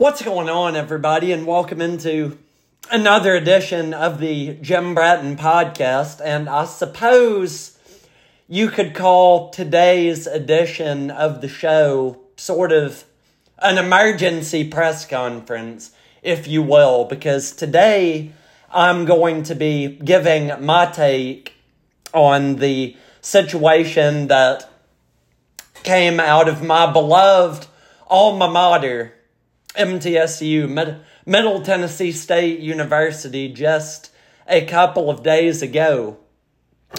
What's going on, everybody, and welcome into another edition of the Jim Bratton podcast, and I suppose you could call today's edition of the show sort of an emergency press conference, if you will, because today I'm going to be giving my take on the situation that came out of my beloved alma mater, MTSU, Middle Tennessee State University, just a couple of days ago,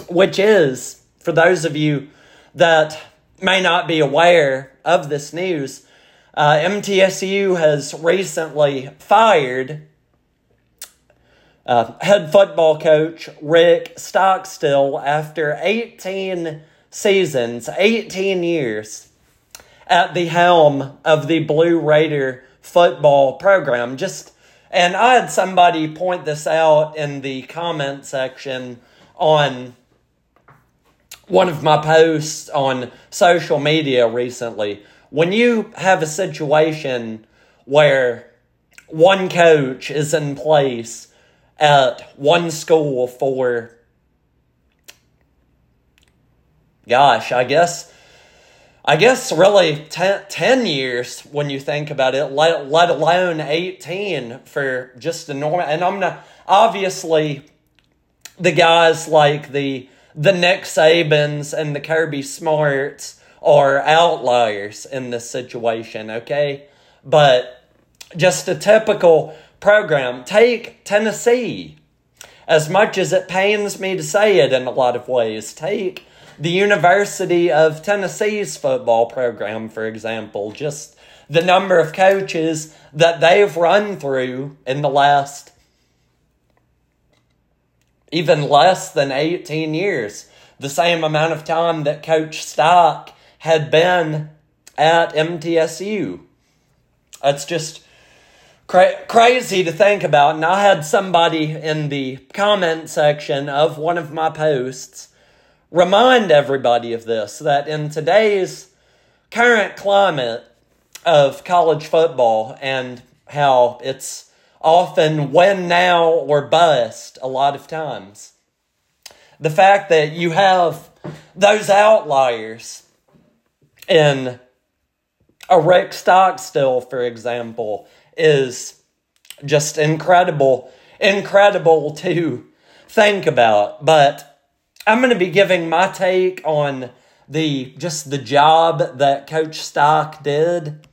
which is, for those of you that may not be aware of this news, MTSU has recently fired head football coach Rick Stockstill after 18 seasons, 18 years at the helm of the Blue Raider football program. And I had somebody point this out in the comment section on one of my posts on social media recently. When you have a situation where one coach is in place at one school for, I guess really 10 years when you think about it, let alone 18 for just a normal. And I'm not, obviously, the guys like the Nick Sabans and the Kirby Smarts are outliers in this situation, okay? But just a typical program. Take Tennessee. As much as it pains me to say it in a lot of ways, take the University of Tennessee's football program, for example, just the number of coaches that they've run through in the last even less than 18 years, the same amount of time that Coach Stock had been at MTSU. That's just crazy to think about. And I had somebody in the comment section of one of my posts remind everybody of this, that in today's current climate of college football and how it's often win now or bust a lot of times, the fact that you have those outliers in a Rick Stockstill, for example, is just incredible to think about. But I'm going to be giving my take on the job that Coach Stock did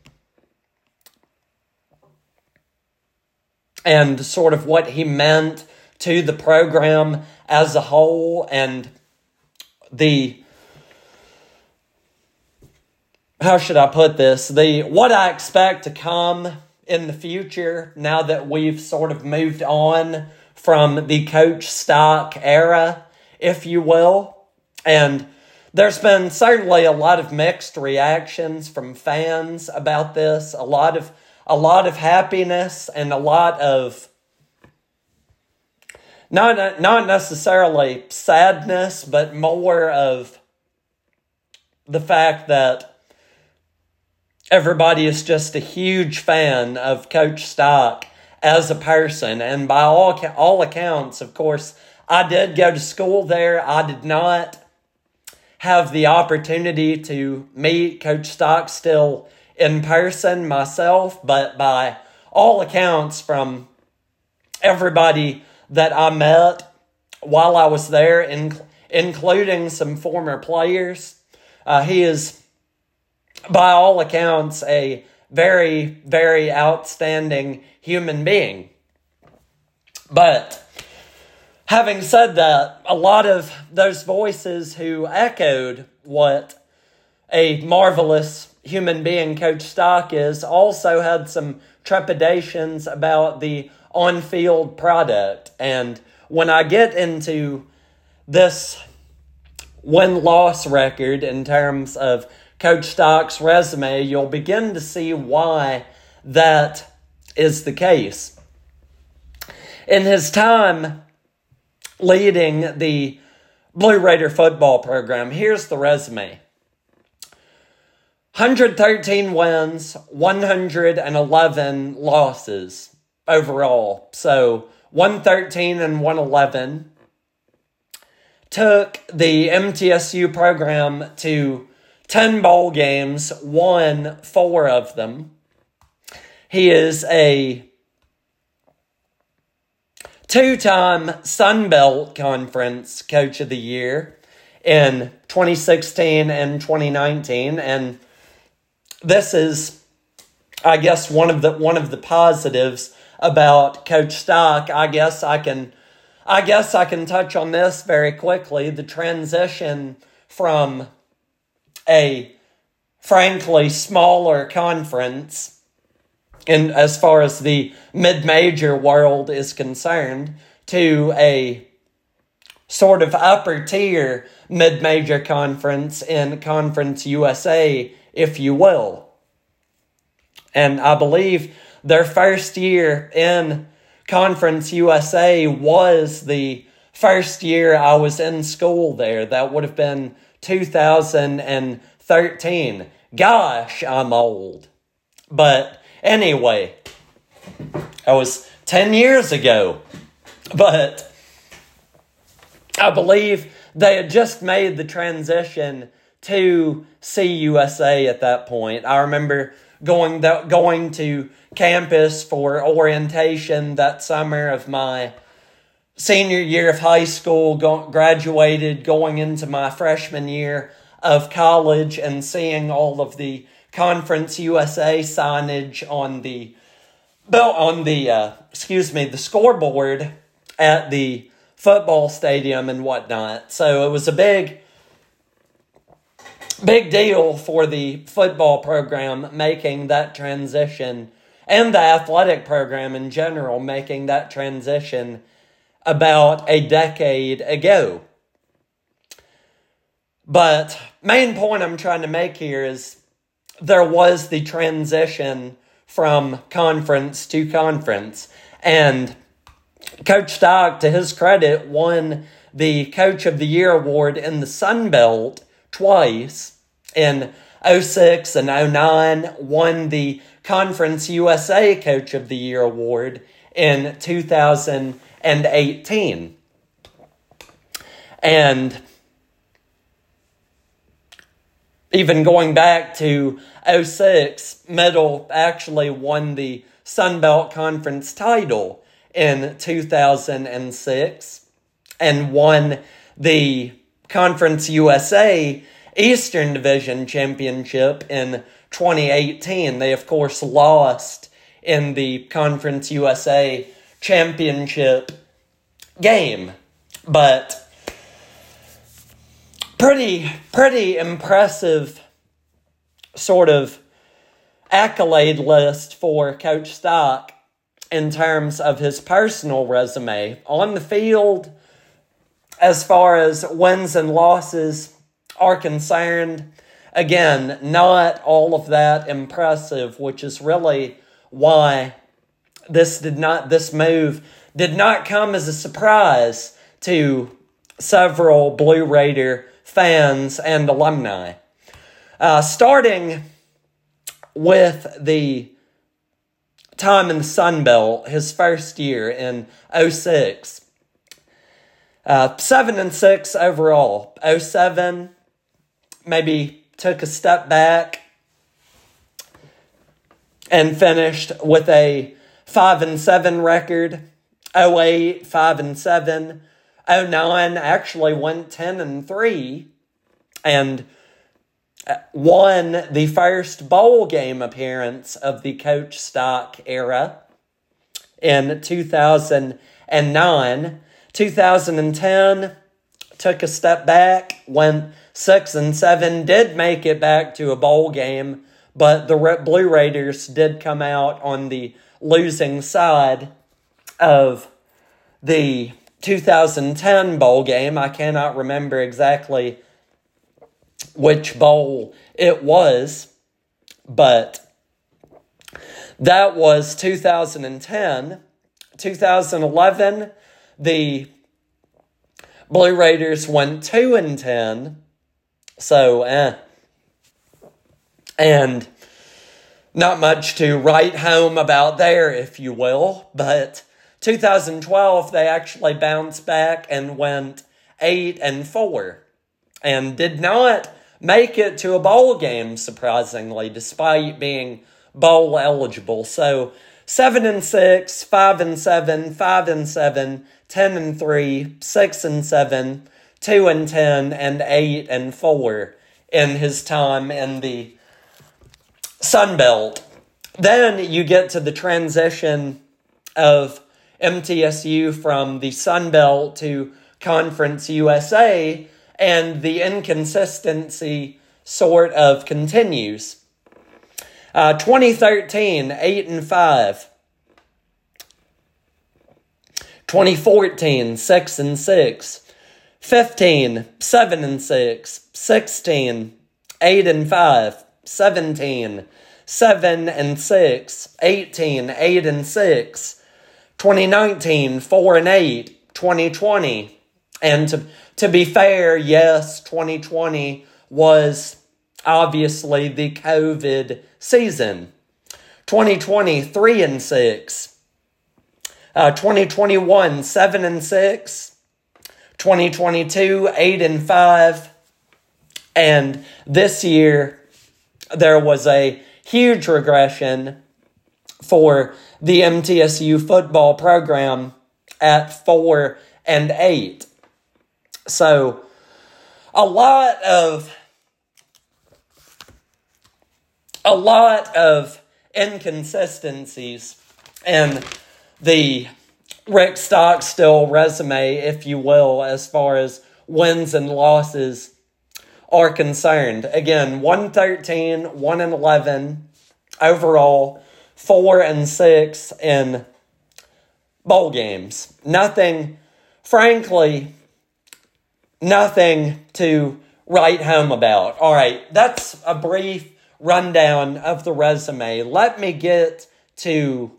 and sort of what he meant to the program as a whole and what I expect to come in the future now that we've sort of moved on from the Coach Stock era, if you will. And there's been certainly a lot of mixed reactions from fans about this, a lot of happiness and a lot of not necessarily sadness, but more of the fact that everybody is just a huge fan of Coach Stock as a person. And by all accounts, of course, I did go to school there. I did not have the opportunity to meet Coach Stockstill in person myself, but by all accounts from everybody that I met while I was there, including some former players, he is, by all accounts, a very, very outstanding human being. But having said that, a lot of those voices who echoed what a marvelous human being Coach Stock is also had some trepidations about the on-field product. And when I get into this win-loss record in terms of Coach Stock's resume, you'll begin to see why that is the case. In his time leading the Blue Raider football program, here's the resume. 113 wins, 111 losses overall. So 113 and 111 took the MTSU program to 10 bowl games, won 4 of them. He is a two-time Sun Belt Conference Coach of the Year in 2016 and 2019, and this is, I guess, one of the positives about Coach Stock. I guess I can touch on this very quickly. The transition from a frankly smaller conference, and as far as the mid-major world is concerned, to a sort of upper-tier mid-major conference in Conference USA, if you will. And I believe their first year in Conference USA was the first year I was in school there. That would have been 2013. Gosh, I'm old. But anyway, that was 10 years ago, but I believe they had just made the transition to CUSA at that point. I remember going to campus for orientation that summer of my senior year of high school, graduated, going into my freshman year of college, and seeing all of the Conference USA signage on the scoreboard at the football stadium and whatnot. So it was a big deal for the football program making that transition, and the athletic program in general making that transition about a decade ago. But main point I'm trying to make here is there was the transition from conference to conference. And Coach Stock, to his credit, won the Coach of the Year award in the Sun Belt twice, in 2006 and 2009, won the Conference USA Coach of the Year award in 2018. And even going back to 2006, Middle actually won the Sun Belt Conference title in 2006 and won the Conference USA Eastern Division Championship in 2018. They, of course, lost in the Conference USA Championship game, but pretty impressive sort of accolade list for Coach Stock in terms of his personal resume. On the field, as far as wins and losses are concerned, again, not all of that impressive, which is really why this move did not come as a surprise to several Blue Raider fans and alumni. Starting with the time in the Sun Belt, his first year in 2006. 7-6 overall. 2007, maybe took a step back and finished with a 5-7 record. 2008, 5-7. 2009 actually went 10-3 and won the first bowl game appearance of the Coach Stock era in 2009. 2010 took a step back, went 6-7, did make it back to a bowl game, but the Blue Raiders did come out on the losing side of the 2010 bowl game. I cannot remember exactly which bowl it was, but that was 2010. 2011, the Blue Raiders went 2-10, so And not much to write home about there, if you will. But 2012, they actually bounced back and went 8-4 and did not make it to a bowl game, surprisingly, despite being bowl eligible. So 7-6, 5-7, 5-7, 10-3, 6-7, 2-10, and 8-4 in his time in the Sun Belt. Then you get to the transition of MTSU from the Sun Belt to Conference USA, and the inconsistency sort of continues. 2013, 8-5. 2014, 6-6. 15, 7-6. 16, 8-5. 17, 7-6. 18, 8-6. 2019, 4-8. 2020. And to be fair, yes, 2020 was obviously the COVID season. 2020, 3-6. 2021, 7-6. 2022, 8-5. And this year, there was a huge regression for the MTSU football program at 4-8. So, a lot of inconsistencies in the Rick Stockstill resume, if you will, as far as wins and losses are concerned. Again, 113, 111 overall, 4-6 in bowl games. Nothing to write home about. All right, that's a brief rundown of the resume. Let me get to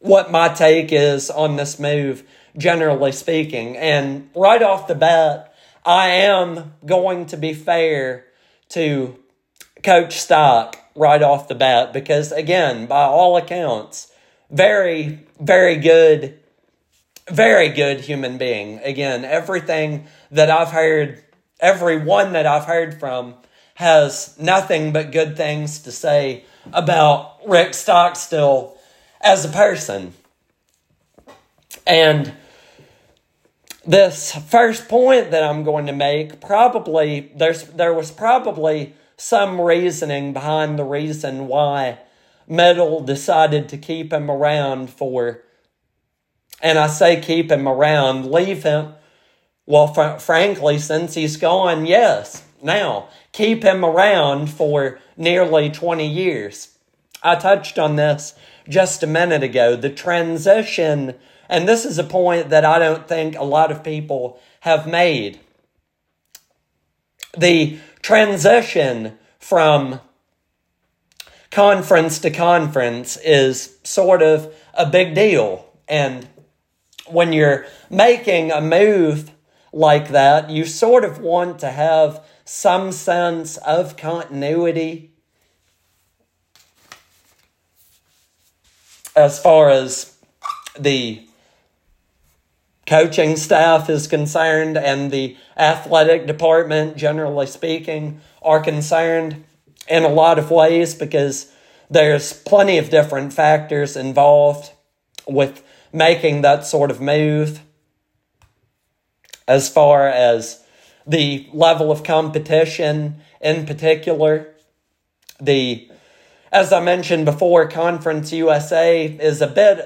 what my take is on this move, generally speaking. And right off the bat, I am going to be fair to Coach Stock right off the bat because, again, by all accounts, very, very good, very good human being. Again, everything that I've heard, everyone that I've heard from has nothing but good things to say about Rick Stockstill as a person. And this first point that I'm going to make, probably, there was probably some reasoning behind the reason why Metal decided to keep him around for, and I say keep him around, leave him, well, frankly, since he's gone, yes, now, keep him around for nearly 20 years. I touched on this just a minute ago. The transition, and this is a point that I don't think a lot of people have made. The transition from conference to conference is sort of a big deal. And when you're making a move like that, you sort of want to have some sense of continuity as far as the coaching staff is concerned and the athletic department, generally speaking, are concerned in a lot of ways because there's plenty of different factors involved with making that sort of move as far as the level of competition in particular. As I mentioned before, Conference USA is a bit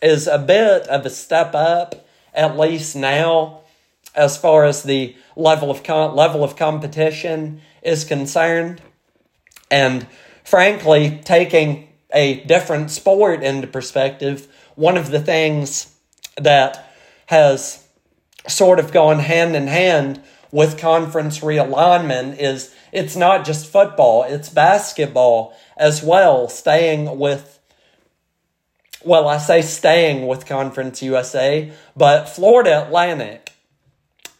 of a step up, at least now, as far as the level of competition is concerned. And frankly, taking a different sport into perspective, one of the things that has sort of gone hand in hand with conference realignment is it's not just football, it's basketball as well. I say staying with Conference USA, but Florida Atlantic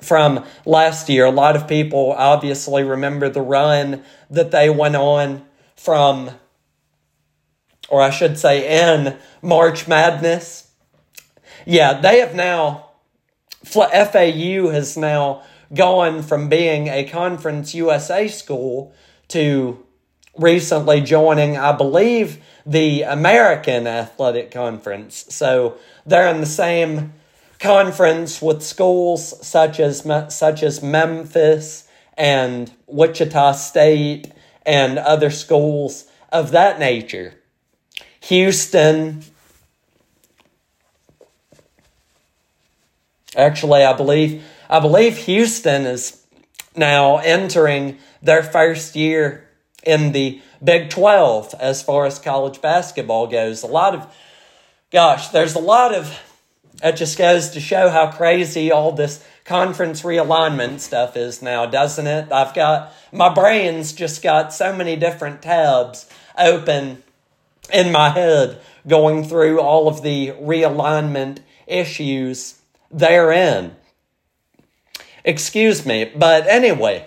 from last year. A lot of people obviously remember the run that they went on in March Madness. Yeah, they have now, FAU has now gone from being a Conference USA school to recently joining, I believe, the American Athletic Conference. So they're in the same conference with schools such as Memphis and Wichita State and other schools of that nature. Houston. Actually, I believe Houston is now entering their first year in the Big 12 as far as college basketball goes. It just goes to show how crazy all this conference realignment stuff is now, doesn't it? My brain's just got so many different tabs open in my head going through all of the realignment issues therein. Excuse me, but anyway,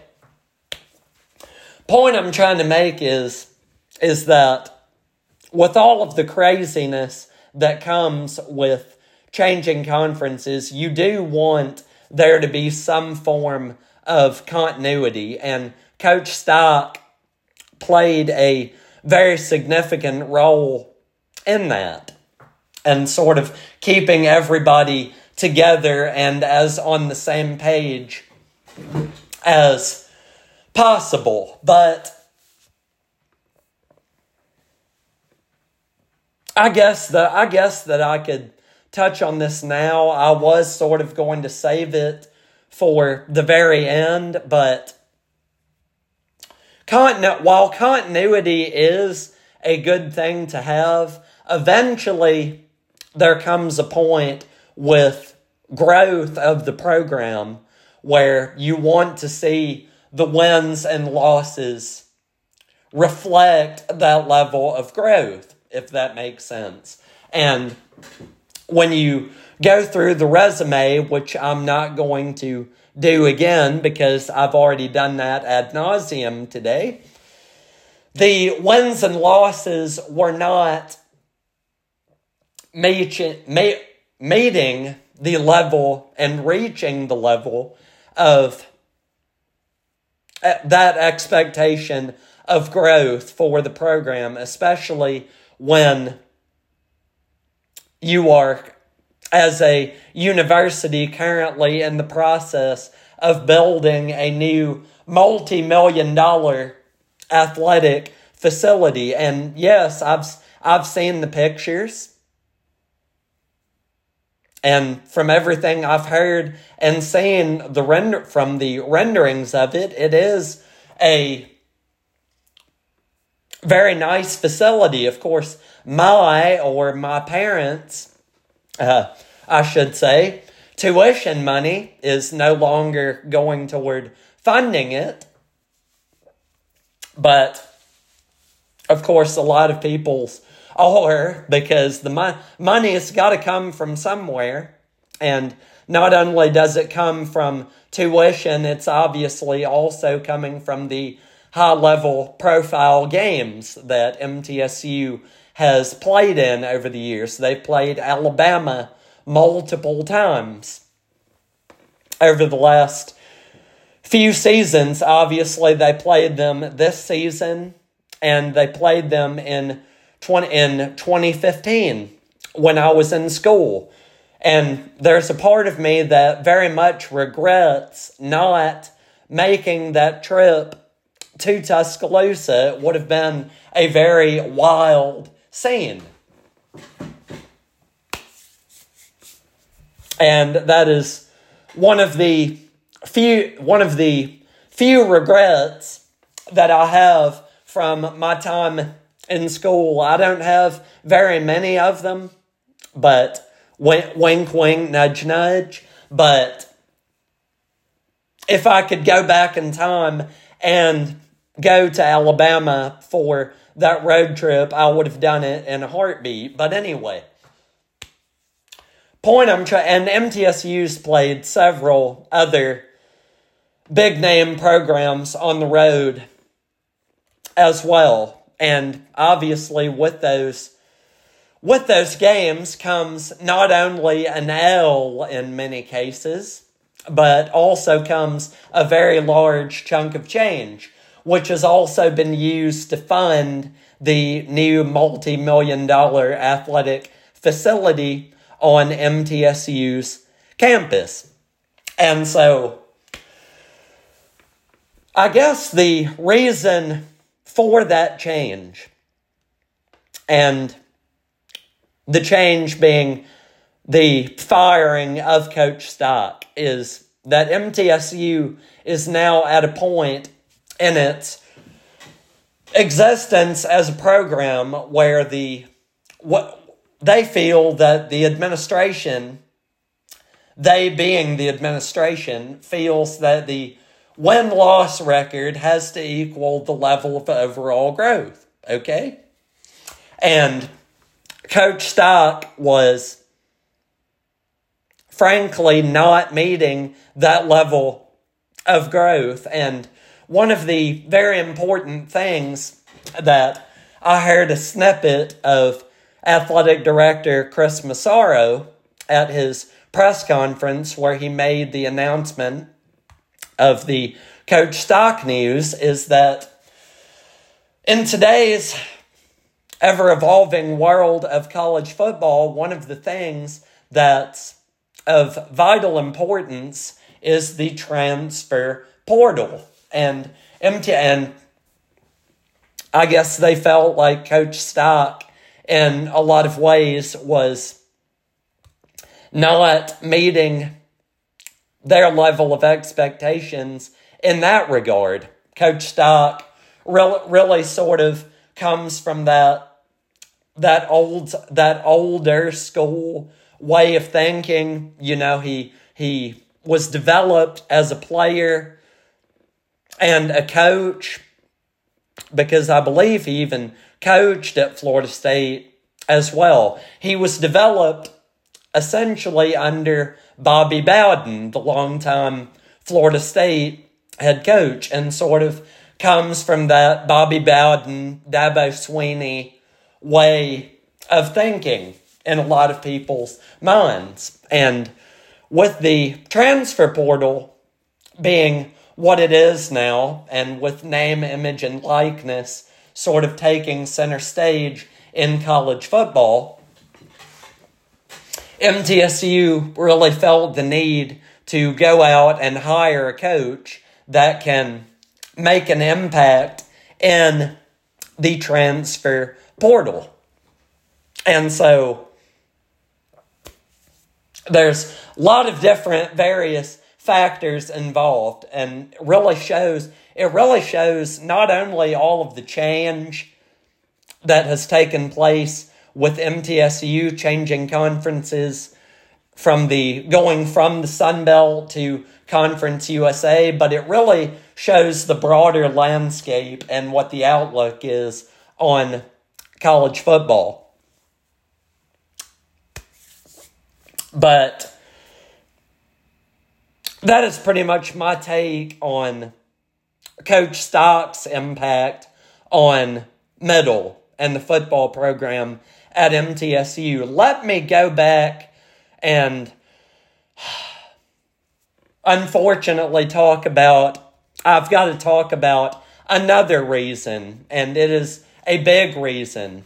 point I'm trying to make is that with all of the craziness that comes with changing conferences, you do want there to be some form of continuity, and Coach Stock played a very significant role in that and sort of keeping everybody together and as on the same page as possible. But I guess that I could touch on this now. I was sort of going to save it for the very end, but while continuity is a good thing to have, eventually there comes a point with growth of the program where you want to see the wins and losses reflect that level of growth, if that makes sense. And when you go through the resume, which I'm not going to do again because I've already done that ad nauseum today, the wins and losses were not meeting the level and reaching the level of that expectation of growth for the program, especially when you are, as a university, currently in the process of building a new multi-million-dollar athletic facility. And yes, I've seen the pictures. And from everything I've heard and seen from the renderings of it, it is a very nice facility. Of course, my parents, I should say, tuition money is no longer going toward funding it. But, of course, a lot of people's because the money has got to come from somewhere. And not only does it come from tuition, it's obviously also coming from the high-level profile games that MTSU has played in over the years. They've played Alabama multiple times over the last few seasons. Obviously, they played them this season, and they played them in 2015 when I was in school. And there's a part of me that very much regrets not making that trip to Tuscaloosa. It would have been a very wild scene. And that is one of the few regrets that I have from my time in school. I don't have very many of them, but wink, wink, nudge, nudge. But if I could go back in time and go to Alabama for that road trip, I would have done it in a heartbeat. But anyway, point I'm trying, and MTSU's played several other big name programs on the road as well. And obviously with those games comes not only an L in many cases, but also comes a very large chunk of change, which has also been used to fund the new multi-million-dollar athletic facility on MTSU's campus. And so, I guess the reason for that change, and the change being the firing of Coach Stock, is that MTSU is now at a point in its existence as a program where what they feel that the administration, they being the administration, feels that the win-loss record has to equal the level of overall growth, okay? And Coach Stock was, frankly, not meeting that level of growth. And one of the very important things that I heard a snippet of athletic director Chris Massaro at his press conference where he made the announcement of the Coach Stock news is that in today's ever-evolving world of college football, one of the things that's of vital importance is the transfer portal. And I guess they felt like Coach Stock in a lot of ways was not meeting their level of expectations in that regard. Coach Stock really sort of comes from that older school way of thinking. You know, he was developed as a player and a coach, because I believe he even coached at Florida State as well. He was developed essentially under Bobby Bowden, the longtime Florida State head coach, and sort of comes from that Bobby Bowden, Dabo Swinney way of thinking in a lot of people's minds. And with the transfer portal being what it is now, and with name, image, and likeness sort of taking center stage in college football, MTSU really felt the need to go out and hire a coach that can make an impact in the transfer portal. And so there's a lot of different various factors involved, and it really shows not only all of the change that has taken place with MTSU changing conferences from the Sun Belt to Conference USA, but it really shows the broader landscape and what the outlook is on college football. But that is pretty much my take on Coach Stock's impact on middle and the football program at MTSU. Let me go back and unfortunately I've got to talk about another reason, and it is a big reason,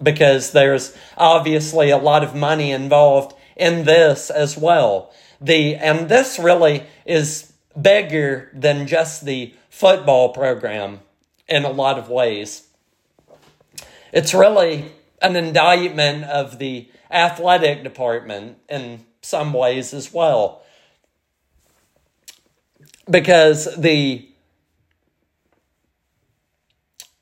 because there's obviously a lot of money involved in this as well. And this really is bigger than just the football program in a lot of ways. It's really an indictment of the athletic department in some ways as well, because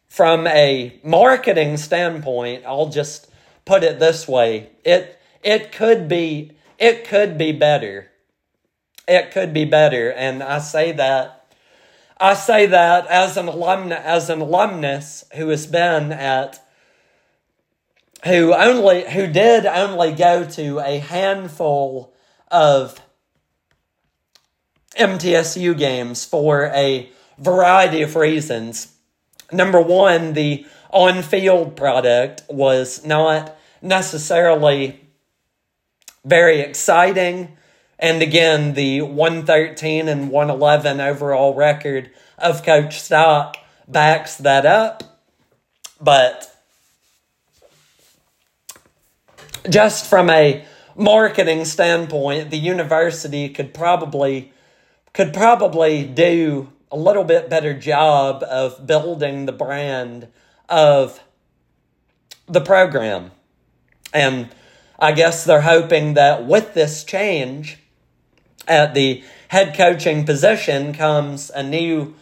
from a marketing standpoint, I'll just put it this way: it could be better. It could be better, and I say that as an alumnus who has been at who did only go to a handful of MTSU games for a variety of reasons. Number one, the on-field product was not necessarily very exciting. And again, the 113 and 111 overall record of Coach Stock backs that up. But just from a marketing standpoint, the university could probably do a little bit better job of building the brand of the program. And I guess they're hoping that with this change at the head coaching position comes a new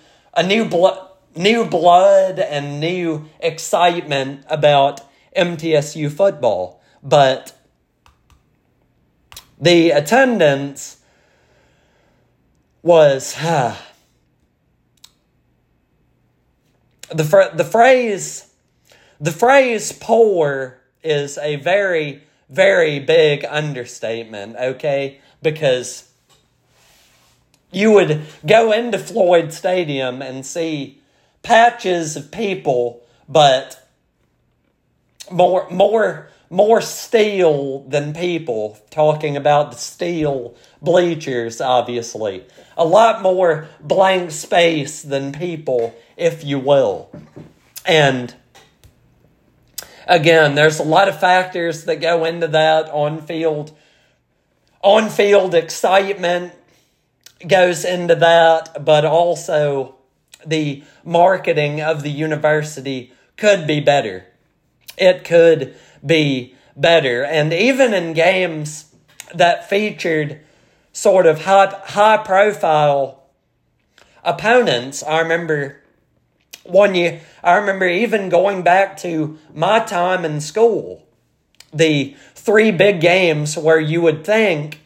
blood and new excitement about MTSU football. But the attendance was the phrase poor is a very, very big understatement, okay? Because you would go into Floyd Stadium and see patches of people, but more steel than people, talking about the steel bleachers, obviously. A lot more blank space than people, if you will. And again, there's a lot of factors that go into that. On-field excitement goes into that, but also the marketing of the university could be better. It could be better. And even in games that featured sort of high-profile opponents, I remember one year, I remember even going back to my time in school, the three big games where you would think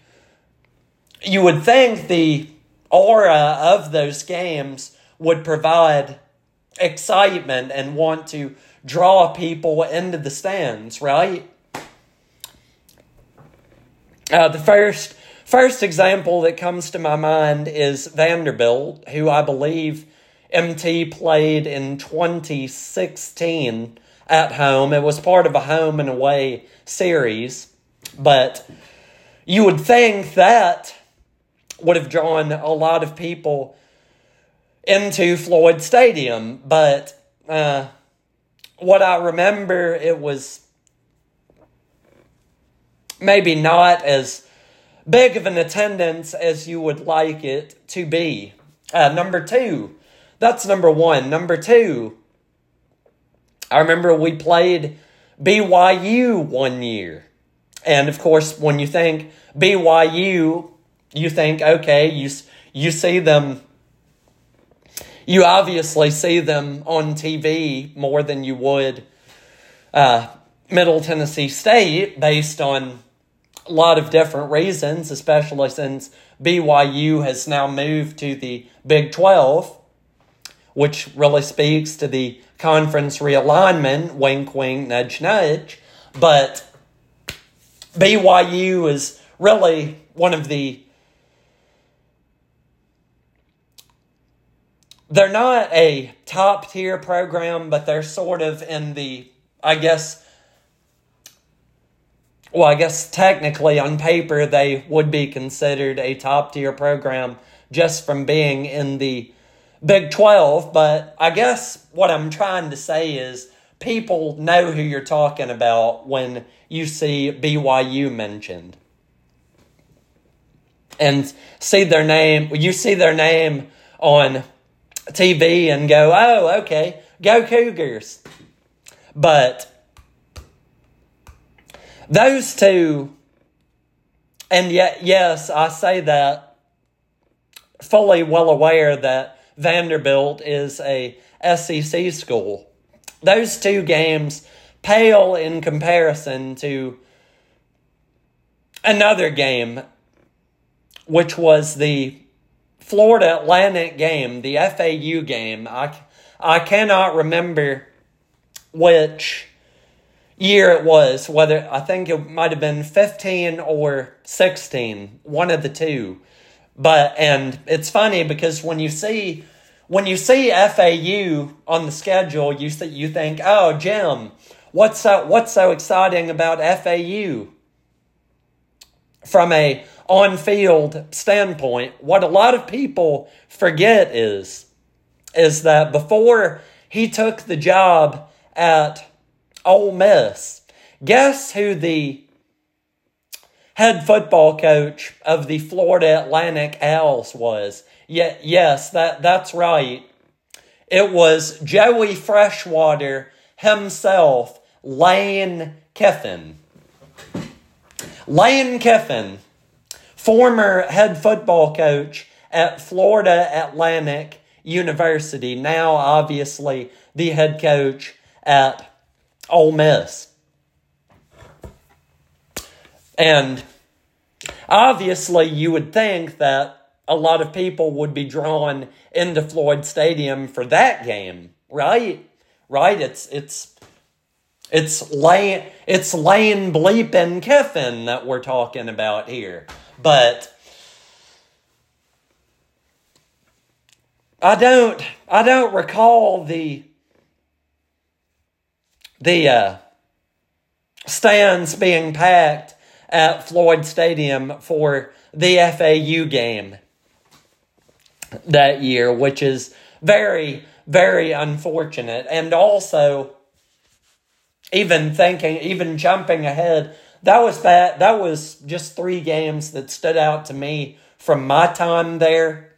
the aura of those games would provide excitement and want to draw people into the stands, right? The first example that comes to my mind is Vanderbilt, who I believe MT played in 2016 at home. It was part of a home and away series, but you would think that would have drawn a lot of people into Floyd Stadium, but what I remember, it was maybe not as big of an attendance as you would like it to be. Number two, that's number one. Number two, I remember we played BYU one year. And of course, when you think BYU, you think, okay, you see them. You obviously see them on TV more than you would Middle Tennessee State, based on a lot of different reasons, especially since BYU has now moved to the Big 12, which really speaks to the conference realignment, wink, wink, nudge, nudge. But BYU is really one of the... They're not a top-tier program, but they're sort of in the, I guess technically on paper they would be considered a top-tier program just from being in the Big 12. But I guess what I'm trying to say is people know who you're talking about when you see BYU mentioned. And you see their name on TV and go, oh, okay, go Cougars. But those two, and yet, yes, I say that fully well aware that Vanderbilt is a SEC school. Those two games pale in comparison to another game, which was the Florida Atlantic game, the FAU game. I cannot remember which year it was, whether I think it might have been 15 or 16, one of the two. But and it's funny because when you see FAU on the schedule, you think, oh, Jim, what's so exciting about FAU? From a on-field standpoint, what a lot of people forget is that before he took the job at Ole Miss, guess who the head football coach of the Florida Atlantic Owls was? Yes, that's right. It was Joey Freshwater himself, Lane Kiffin. Lane Kiffin, former head football coach at Florida Atlantic University, now obviously the head coach at Ole Miss. And obviously you would think that a lot of people would be drawn into Floyd Stadium for that game, right? Right? It's Lane bleeping Kiffin that we're talking about here. But I don't recall the stands being packed at Floyd Stadium for the FAU game that year, which is very, very unfortunate. And also, even jumping ahead, that was just three games that stood out to me from my time there.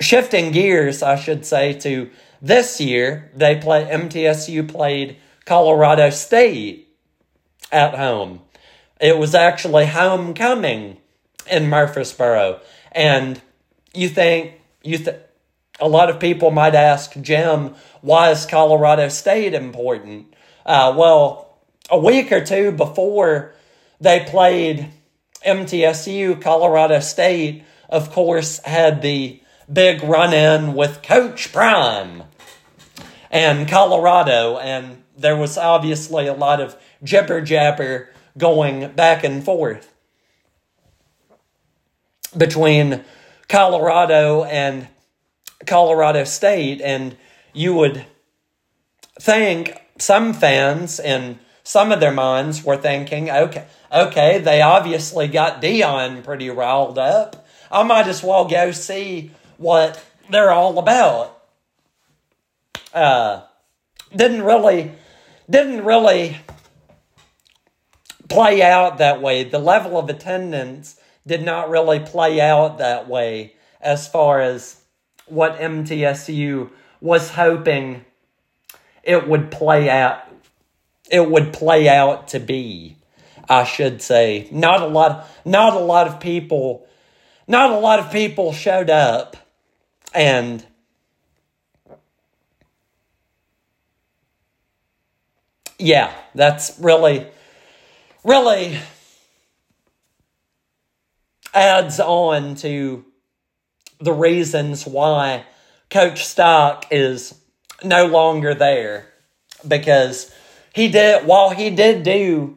Shifting gears, I should say, to this year, MTSU played Colorado State at home. It was actually homecoming in Murfreesboro. And a lot of people might ask, Jim, why is Colorado State important? Well, a week or two before they played MTSU, Colorado State, of course, had the big run-in with Coach Prime and Colorado. And there was obviously a lot of jibber-jabber going back and forth between Colorado and Colorado State, and you would think some fans in some of their minds were thinking, okay, they obviously got Dion pretty riled up. I might as well go see what they're all about. Didn't really play out that way. The level of attendance did not really play out that way as far as what MTSU was hoping it would play out to be, I should say. Not a lot of people showed up, and yeah, that's really adds on to the reasons why Coach Stock is no longer there, because while he did do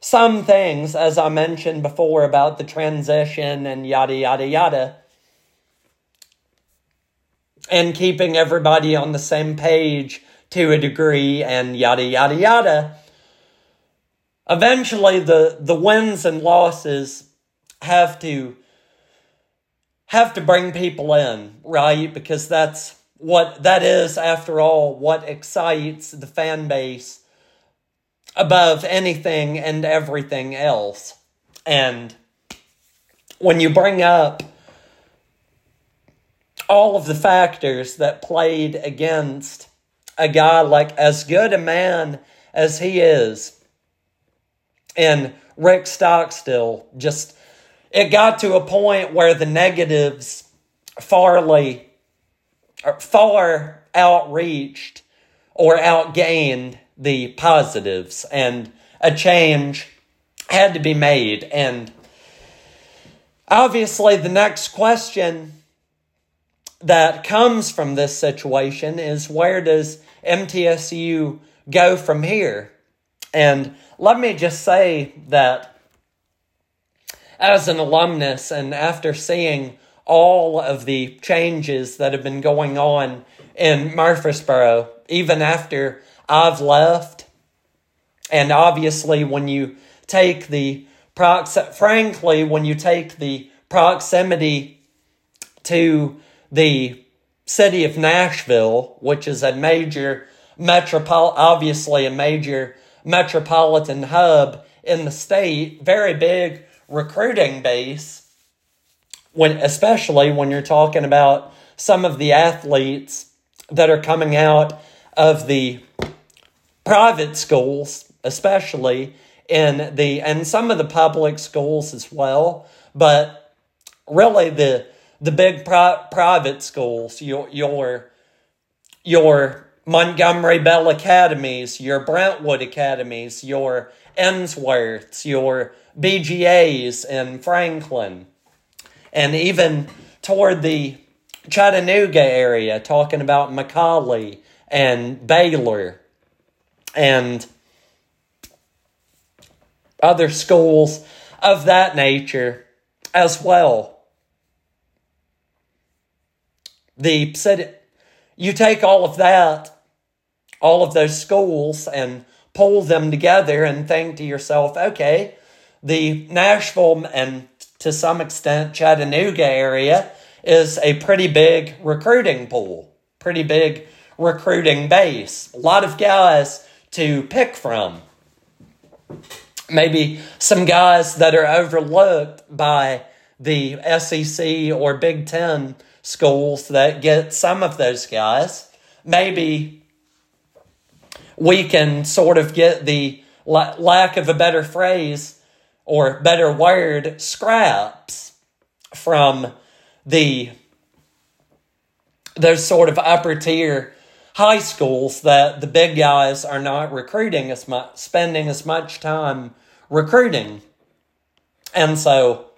some things, as I mentioned before, about the transition and yada, yada, yada, and keeping everybody on the same page to a degree and yada, yada, yada, eventually the wins and losses have to bring people in, right? Because that is, after all, what excites the fan base above anything and everything else. And when you bring up all of the factors that played against a guy like as good a man as he is, and Rick Stockstill, just it got to a point where the negatives far outreached or outgained the positives, and a change had to be made. And obviously the next question that comes from this situation is, where does MTSU go from here? And let me just say that as an alumnus and after seeing all of the changes that have been going on in Murfreesboro, even after I've left, and obviously when you take the proximity to the city of Nashville, which is a major metropolitan hub in the state, very big recruiting base, especially when you're talking about some of the athletes that are coming out of the private schools, especially and some of the public schools as well, but really the big private schools, your Montgomery Bell Academies, your Brentwood Academies, your Ennsworths, your BGAs in Franklin, and even toward the Chattanooga area, talking about McCallie and Baylor and other schools of that nature as well. The city, you take all of that, all of those schools, and pull them together and think to yourself, okay, the Nashville and to some extent Chattanooga area is a pretty big recruiting pool, pretty big recruiting base. A lot of guys to pick from. Maybe some guys that are overlooked by the SEC or Big 10 schools that get some of those guys. Maybe we can sort of get the, lack of a better phrase or better word, scraps from those sort of upper tier high schools that the big guys are not recruiting as much, spending as much time recruiting. And so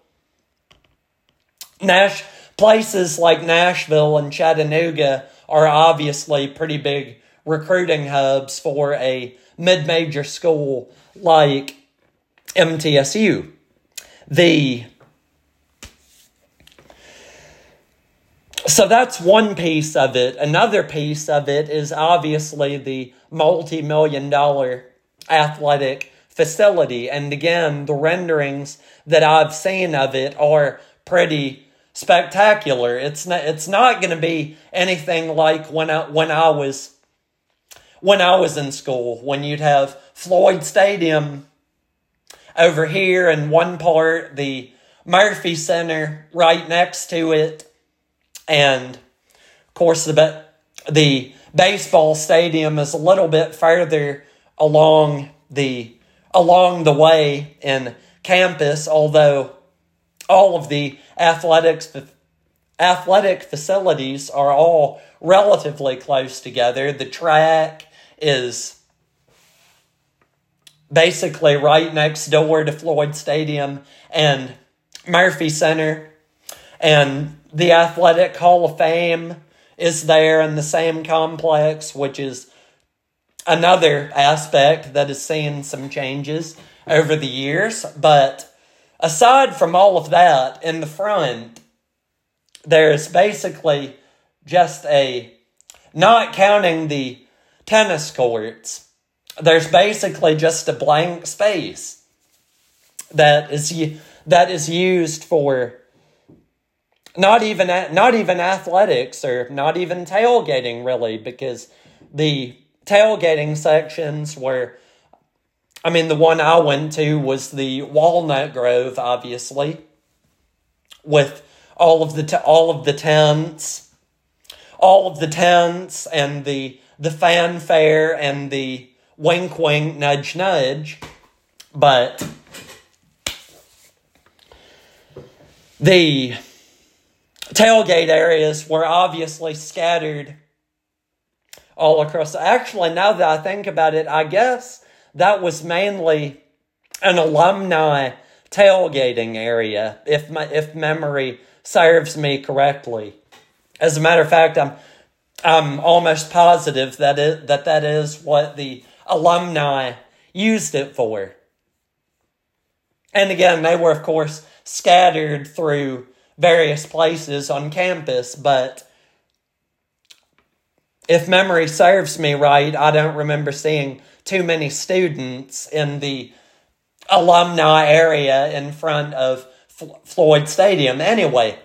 places like Nashville and Chattanooga are obviously pretty big recruiting hubs for a mid-major school like MTSU. So that's one piece of it. Another piece of it is obviously the multi-million-dollar athletic facility. And again, the renderings that I've seen of it are pretty spectacular. It's not going to be anything like when I was in school, when you'd have Floyd Stadium over here in one part, the Murphy Center right next to it, and, of course, the baseball stadium is a little bit further along the way in campus, although all of the athletic facilities are all relatively close together. The track is basically right next door to Floyd Stadium and Murphy Center, and the Athletic Hall of Fame is there in the same complex, which is another aspect that has seen some changes over the years. But aside from all of that, in the front, there's basically just not counting the tennis courts, there's basically just a blank space that is used for not even athletics or not even tailgating, really, because the tailgating sections the one I went to was the Walnut Grove, obviously, with all of the tents and the fanfare and the wink wink nudge nudge, but the tailgate areas were obviously scattered all across. Actually, now that I think about it, I guess that was mainly an alumni tailgating area, if memory serves me correctly. As a matter of fact, I'm almost positive that is what the alumni used it for. And again, they were, of course, scattered through various places on campus, but if memory serves me right, I don't remember seeing too many students in the alumni area in front of Floyd Stadium. Anyway,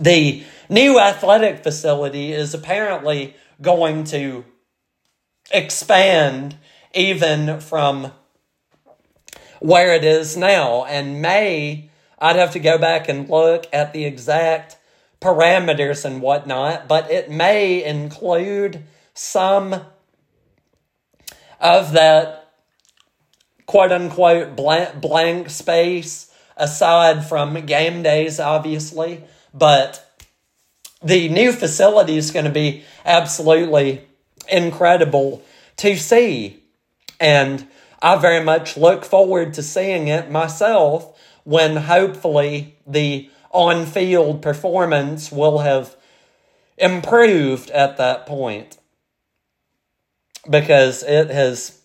the new athletic facility is apparently going to expand even from where it is now. And I'd have to go back and look at the exact parameters and whatnot, but it may include some of that quote-unquote blank space, aside from game days, obviously. But the new facility is going to be absolutely incredible to see. And I very much look forward to seeing it myself when hopefully the on-field performance will have improved at that point, because it has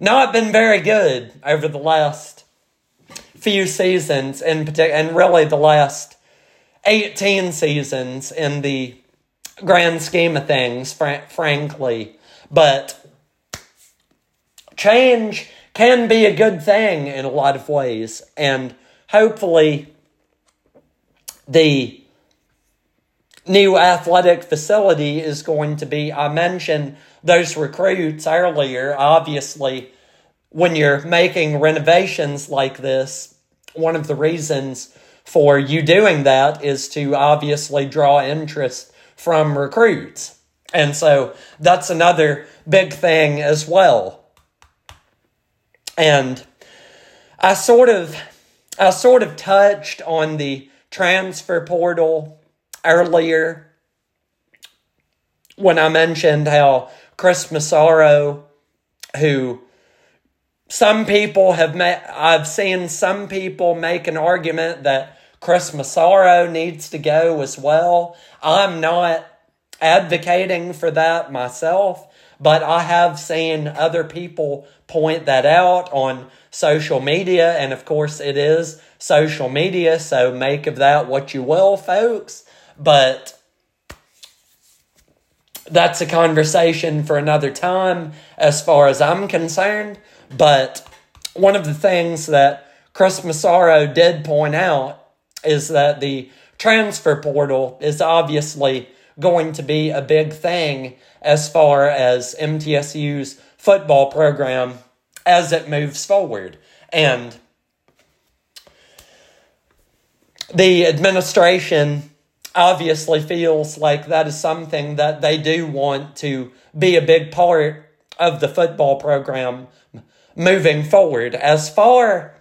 not been very good over the last few seasons, in particular, and really the last 18 seasons in the grand scheme of things, frankly. But change can be a good thing in a lot of ways, and hopefully the new athletic facility is going to be, I mentioned those recruits earlier. Obviously, when you're making renovations like this, one of the reasons for you doing that is to obviously draw interest from recruits. And so that's another big thing as well. And I sort of touched on the transfer portal earlier when I mentioned how Chris Massaro, who some people have made, I've seen some people make an argument that Chris Massaro needs to go as well. I'm not advocating for that myself, but I have seen other people point that out on social media, and of course it is social media, so make of that what you will, folks. But that's a conversation for another time as far as I'm concerned. But one of the things that Chris Massaro did point out is that the transfer portal is obviously going to be a big thing as far as MTSU's football program as it moves forward. And the administration obviously feels like that is something that they do want to be a big part of the football program moving forward. As far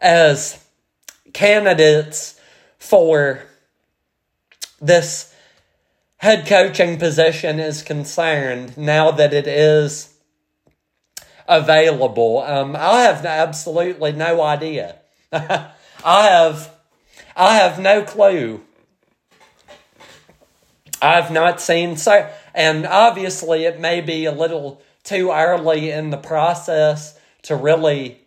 as candidates for this head coaching position is concerned, now that it is available, I have absolutely no idea. I have no clue. I've not seen, and obviously it may be a little too early in the process to really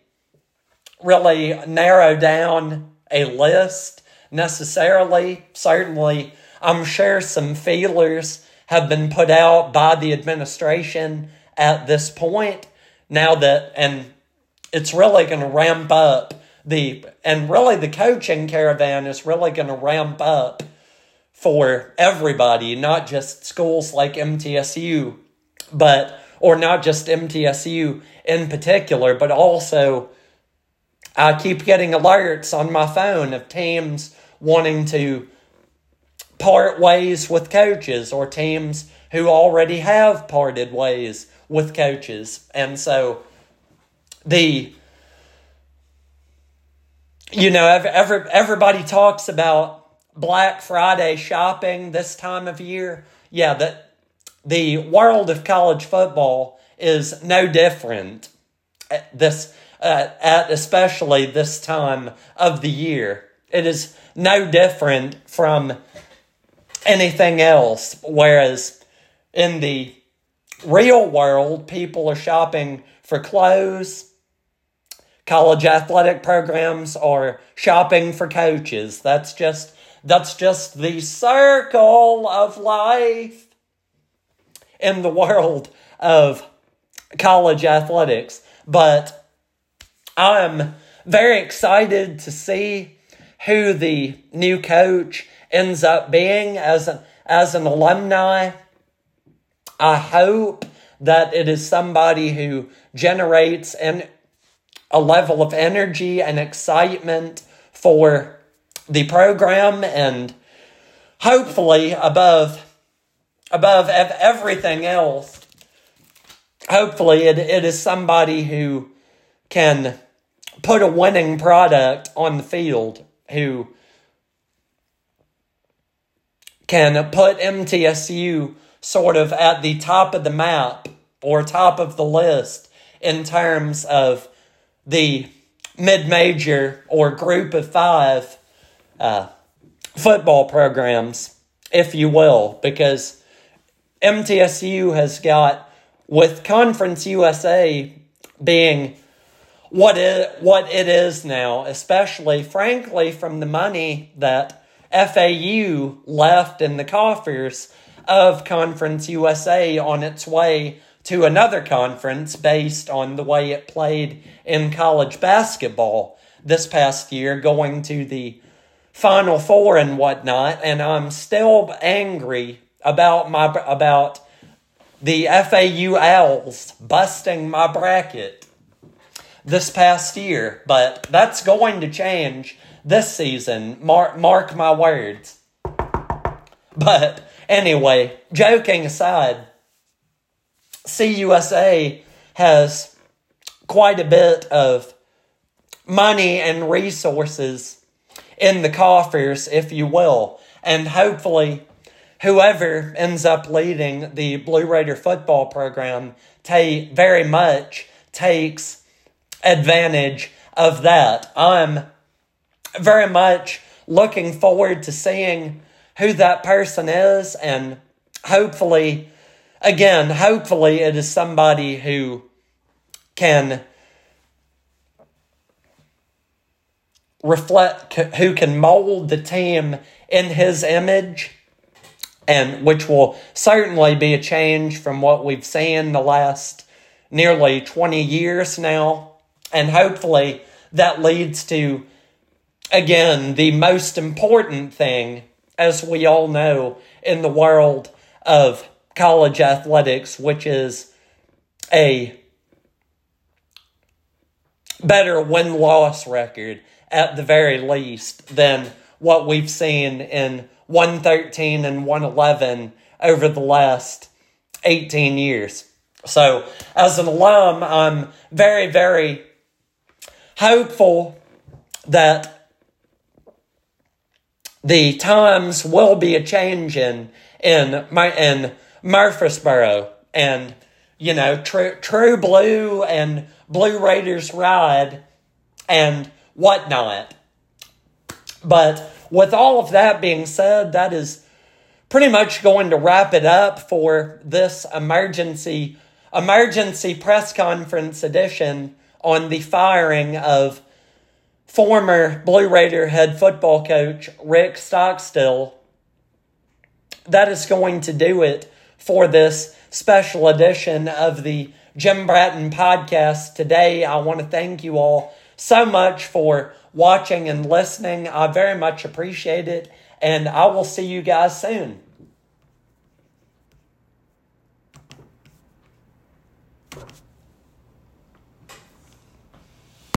narrow down a list necessarily. Certainly, I'm sure some feelers have been put out by the administration at this point, now that, and it's really going to ramp up the coaching caravan is really going to ramp up for everybody, not just schools like MTSU, or not just MTSU in particular, but also I keep getting alerts on my phone of teams wanting to part ways with coaches, or teams who already have parted ways with coaches. And so everybody talks about Black Friday shopping this time of year. Yeah, that the world of college football is no different at especially this time of the year. It is no different from anything else, whereas In the real world, people are shopping for clothes. College athletic programs are shopping for coaches. That's just the circle of life in the world of college athletics. But I'm very excited to see who the new coach ends up being as an alumni. I hope that it is somebody who generates a level of energy and excitement for the program, and hopefully above everything else, hopefully it is somebody who can put a winning product on the field, who can put MTSU sort of at the top of the map or top of the list in terms of the mid-major or group of five football programs, if you will, because MTSU has got, with Conference USA being what it is now, especially, frankly, from the money that FAU left in the coffers of Conference USA on its way to another conference based on the way it played in college basketball this past year, going to the Final Four and whatnot. And I'm still angry about the FAU Owls busting my bracket this past year, but that's going to change this season. Mark my words. But anyway, joking aside, CUSA has quite a bit of money and resources in the coffers, if you will, and hopefully whoever ends up leading the Blue Raider football program very much takes advantage of that. I'm very much looking forward to seeing who that person is, and hopefully it is somebody who can reflect, who can mold the team in his image, and which will certainly be a change from what we've seen the last nearly 20 years now. And hopefully that leads to, again, the most important thing, as we all know, in the world of college athletics, which is a better win-loss record, at the very least, than what we've seen in 113 and 111 over the last 18 years. So, as an alum, I'm very, very hopeful that the times will be a changing in Murfreesboro, and true blue and Blue Raiders ride and whatnot. But with all of that being said, that is pretty much going to wrap it up for this emergency press conference edition on the firing of former Blue Raider head football coach Rick Stockstill. That is going to do it for this special edition of the Jim Bratton podcast today. I want to thank you all so much for watching and listening. I very much appreciate it, and I will see you guys soon.